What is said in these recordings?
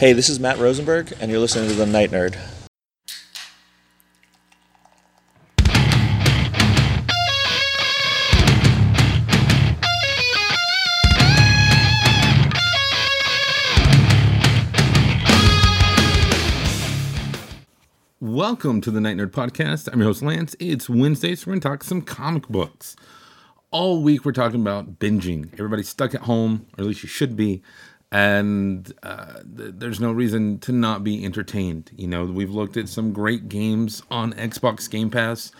Hey, this is Matt Rosenberg, and you're listening to The Night Nerd. Welcome to the Night Nerd Podcast. I'm your host, Lance. It's Wednesday, so we're going to talk some comic books. All week, we're talking about binging. Everybody's stuck at home, or at least you should be, and there's no reason to not be entertained. You know, we've looked at some great games on Xbox Game Pass,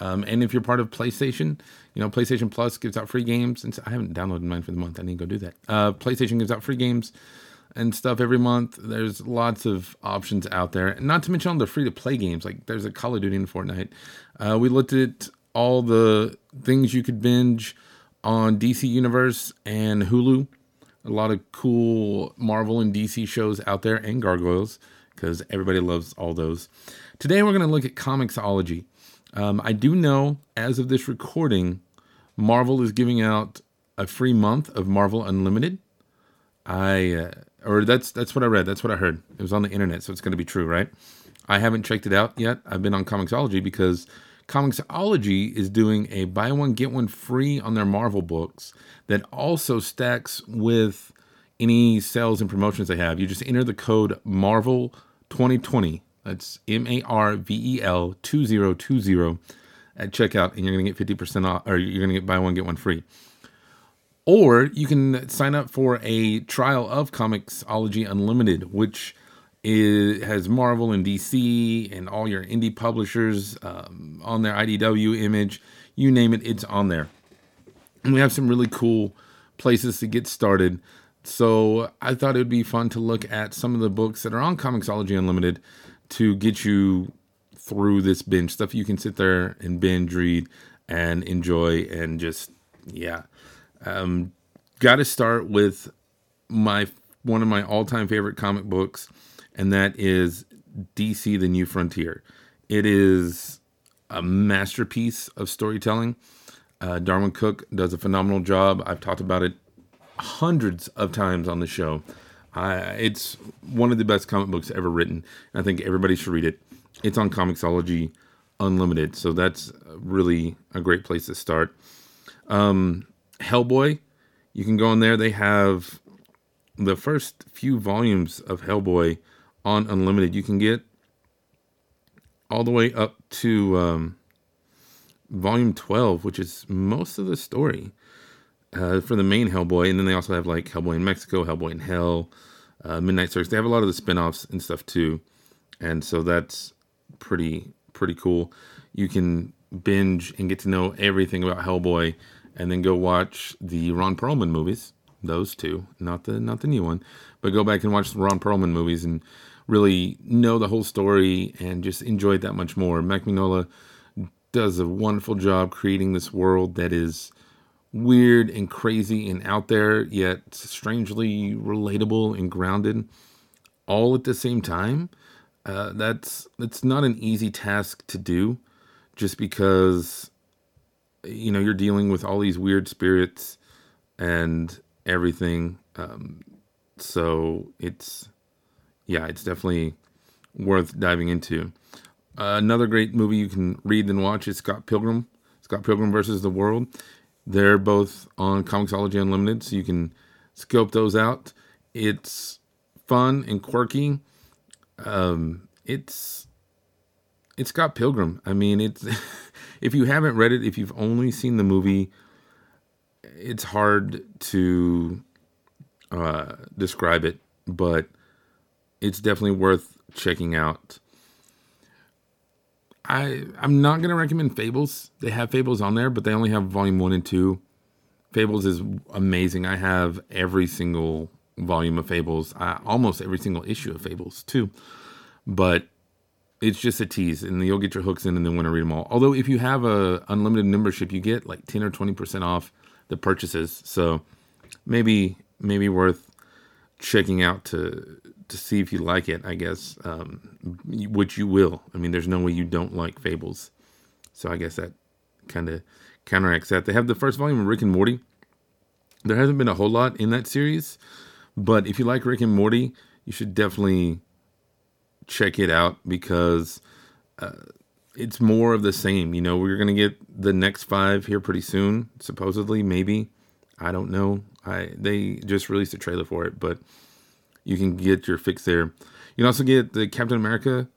and if you're part of PlayStation, you know, PlayStation Plus gives out free games. And so I haven't downloaded mine for the month. I need to go do that. PlayStation gives out free games and stuff every month. There's lots of options out there, and not to mention all the free-to-play games. Like, there's a Call of Duty and Fortnite. We looked at all the things you could binge on DC Universe and Hulu. A lot of cool Marvel and DC shows out there, and Gargoyles, because everybody loves all those. Today, we're going to look at Comixology. I do know, as of this recording, Marvel is giving out a free month of Marvel Unlimited. That's what I read. That's what I heard. It was on the internet, so it's going to be true, right? I haven't checked it out yet. I've been on Comixology because Comixology is doing a buy one, get one free on their Marvel books that also stacks with any sales and promotions they have. You just enter the code MARVEL2020. That's MARVEL2020 at checkout, and you're going to get 50% off, or you're going to get buy one, get one free. Or you can sign up for a trial of Comixology Unlimited, which has Marvel and DC and all your indie publishers on their IDW, Image, you name it, it's on there. And we have some really cool places to get started. So I thought it would be fun to look at some of the books that are on Comixology Unlimited to get you through this binge stuff. You can sit there and binge read and enjoy and just, yeah. Got to start with one of my all-time favorite comic books, and that is DC The New Frontier. It is a masterpiece of storytelling. Darwin Cook does a phenomenal job. I've talked about it hundreds of times on the show. It's one of the best comic books ever written, and I think everybody should read it. It's on Comixology Unlimited, so that's really a great place to start. Hellboy, you can go on there. They have the first few volumes of Hellboy on Unlimited. You can get all the way up to volume 12, which is most of the story for the main Hellboy. And then they also have like Hellboy in Mexico, Hellboy in Hell, Midnight Circus. They have a lot of the spin-offs and stuff too. And so that's pretty cool. You can binge and get to know everything about Hellboy, and then go watch the Ron Perlman movies, those two, not the new one, but go back and watch the Ron Perlman movies and really know the whole story and just enjoy it that much more. Mike Mignola does a wonderful job creating this world that is weird and crazy and out there, yet strangely relatable and grounded all at the same time. That's not an easy task to do, just because, you know, you're dealing with all these weird spirits and everything. So it's definitely worth diving into. Another great movie you can read and watch is Scott Pilgrim versus the World. They're both on Comixology Unlimited, so you can scope those out. It's fun and quirky. It's Scott Pilgrim. I mean, it's... If you haven't read it, if you've only seen the movie, it's hard to describe it, but it's definitely worth checking out. I'm not going to recommend Fables. They have Fables on there, but they only have volume 1 and 2. Fables is amazing. I have every single volume of Fables, almost every single issue of Fables too, but it's just a tease, and you'll get your hooks in and then want to read them all. Although if you have a unlimited membership, you get like 10 or 20% off the purchases. So maybe worth checking out to see if you like it, I guess, which you will. I mean, there's no way you don't like Fables. So I guess that kind of counteracts that. They have the first volume of Rick and Morty. There hasn't been a whole lot in that series, But if you like Rick and Morty, you should definitely check it out, because it's more of the same. You know, we're going to get the next 5 here pretty soon, supposedly, maybe. I don't know. They just released a trailer for it, but you can get your fix there. You can also get the Captain America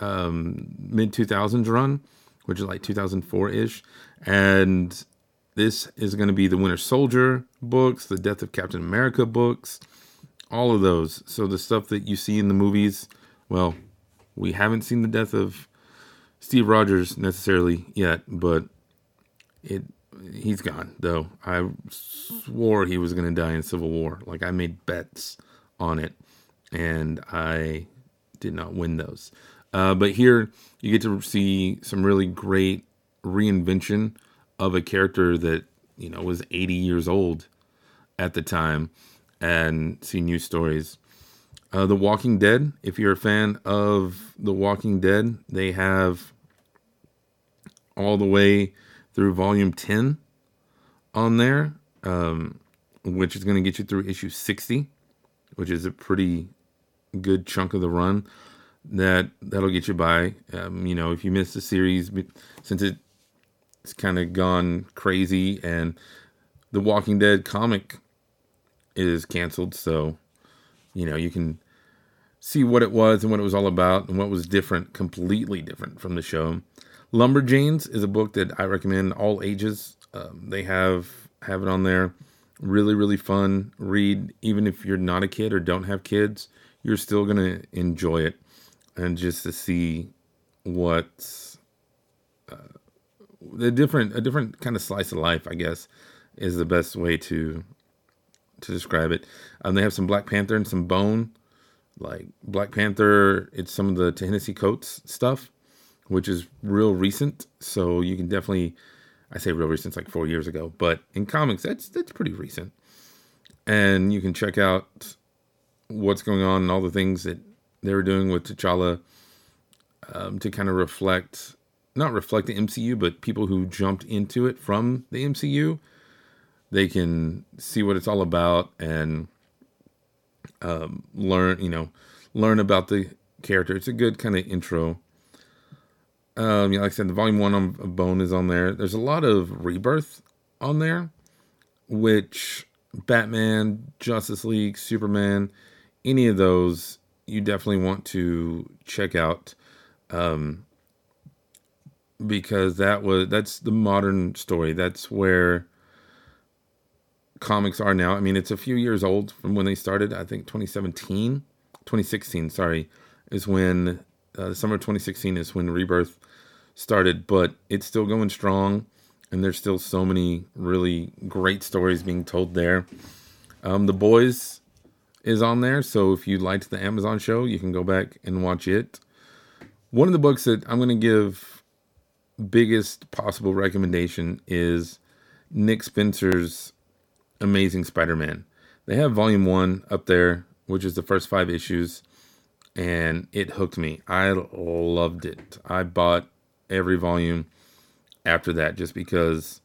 mid-2000s run, which is like 2004-ish. And this is going to be the Winter Soldier books, the Death of Captain America books, all of those. So the stuff that you see in the movies, well, we haven't seen the death of Steve Rogers necessarily yet, but he's gone, though. I swore he was going to die in Civil War. Like, I made bets on it, and I did not win those. But here, you get to see some really great reinvention of a character that, you know, was 80 years old at the time, and see new stories. The Walking Dead, if you're a fan of The Walking Dead, they have all the way through volume 10 on there, which is going to get you through issue 60, which is a pretty good chunk of the run. That'll get you by. You know, if you missed the series, since it's kind of gone crazy, and the Walking Dead comic is canceled, so, you know, you can see what it was and what it was all about and what was different, completely different from the show. Lumberjanes is a book that I recommend all ages. They have it on there. Really, really fun read. Even if you're not a kid or don't have kids, you're still going to enjoy it. And just to see what a different kind of slice of life, I guess, is the best way to describe it. They have some Black Panther and some Bone. Like Black Panther, it's some of the Ta-Nehisi Coates stuff, which is real recent. So you can definitely, I say real recent, it's like 4 years ago, but in comics, that's pretty recent. And you can check out what's going on and all the things that they were doing with T'Challa to kind of not reflect the MCU, but people who jumped into it from the MCU, they can see what it's all about and learn about the character. It's a good kind of intro. Yeah, like I said, the volume 1 on Bone is on there. There's a lot of Rebirth on there, which Batman, Justice League, Superman, any of those, you definitely want to check out, because that's the modern story. That's where comics are now. I mean, it's a few years old from when they started. I think 2016, is when the summer of 2016 is when Rebirth started, but it's still going strong, and there's still so many really great stories being told there. The Boys is on there, so if you liked the Amazon show, you can go back and watch it. One of the books that I'm going to give biggest possible recommendation is Nick Spencer's Amazing Spider-Man. They have volume 1 up there, which is the first 5 issues, and it hooked me. I loved it. I bought every volume after that just because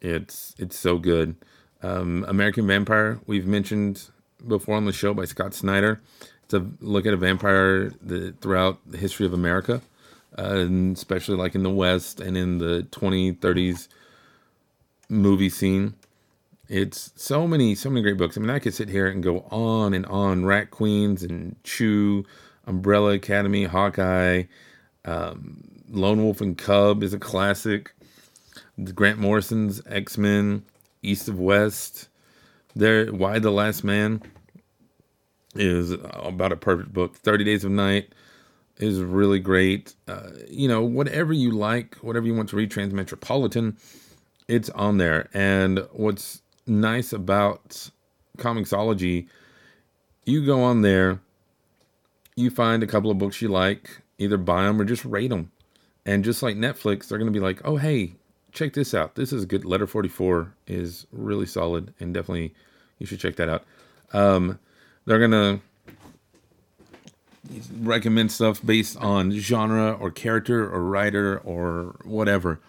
it's so good. American Vampire, we've mentioned before on the show, by Scott Snyder. It's a look at a vampire throughout the history of America, and especially like in the West and in the 20s, 30s movie scene. It's so many great books. I mean, I could sit here and go on and on. Rat Queens and Chew, Umbrella Academy, Hawkeye, Lone Wolf and Cub is a classic. Grant Morrison's X-Men, East of West. Why the Last Man is about a perfect book. 30 Days of Night is really great. You know, whatever you like, whatever you want to read, Transmetropolitan, it's on there. And what's nice about Comixology, you go on there, you find a couple of books you like, either buy them or just rate them. And just like Netflix, they're going to be like, oh, hey, check this out. This is good. Letter 44 is really solid, and definitely you should check that out. They're going to recommend stuff based on genre or character or writer or whatever.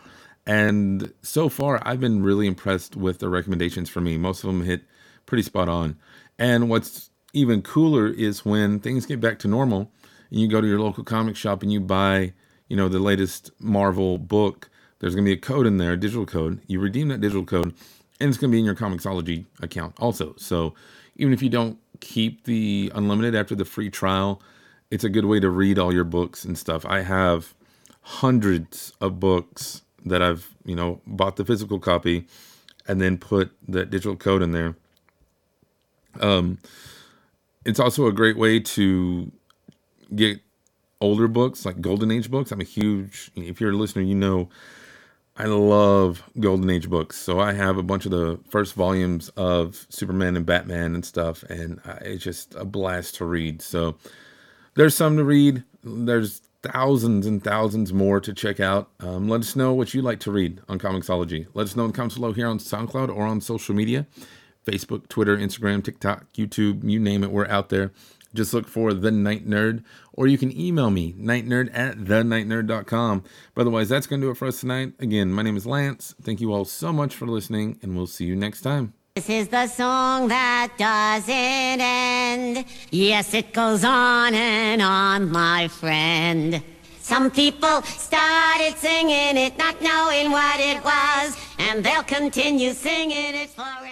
And so far, I've been really impressed with the recommendations for me. Most of them hit pretty spot on. And what's even cooler is when things get back to normal and you go to your local comic shop and you buy, you know, the latest Marvel book, there's going to be a code in there, a digital code. You redeem that digital code and it's going to be in your Comixology account also. So even if you don't keep the unlimited after the free trial, it's a good way to read all your books and stuff. I have hundreds of books that I've, you know, bought the physical copy and then put that digital code in there. It's also a great way to get older books, like Golden Age books. I'm a huge, if you're a listener, you know, I love Golden Age books. So I have a bunch of the first volumes of Superman and Batman and stuff, and it's just a blast to read. So there's some to read. There's thousands and thousands more to check out. Let us know what you like to read on Comixology. Let us know in the comments below here on SoundCloud or on social media. Facebook, Twitter, Instagram, TikTok, YouTube, you name it, we're out there. Just look for The Night Nerd, or you can email me, nightnerd@thenightnerd.com. But otherwise, that's going to do it for us tonight. Again, my name is Lance. Thank you all so much for listening, and we'll see you next time. This is the song that doesn't end. Yes, it goes on and on, my friend. Some people started singing it, not knowing what it was, and they'll continue singing it forever.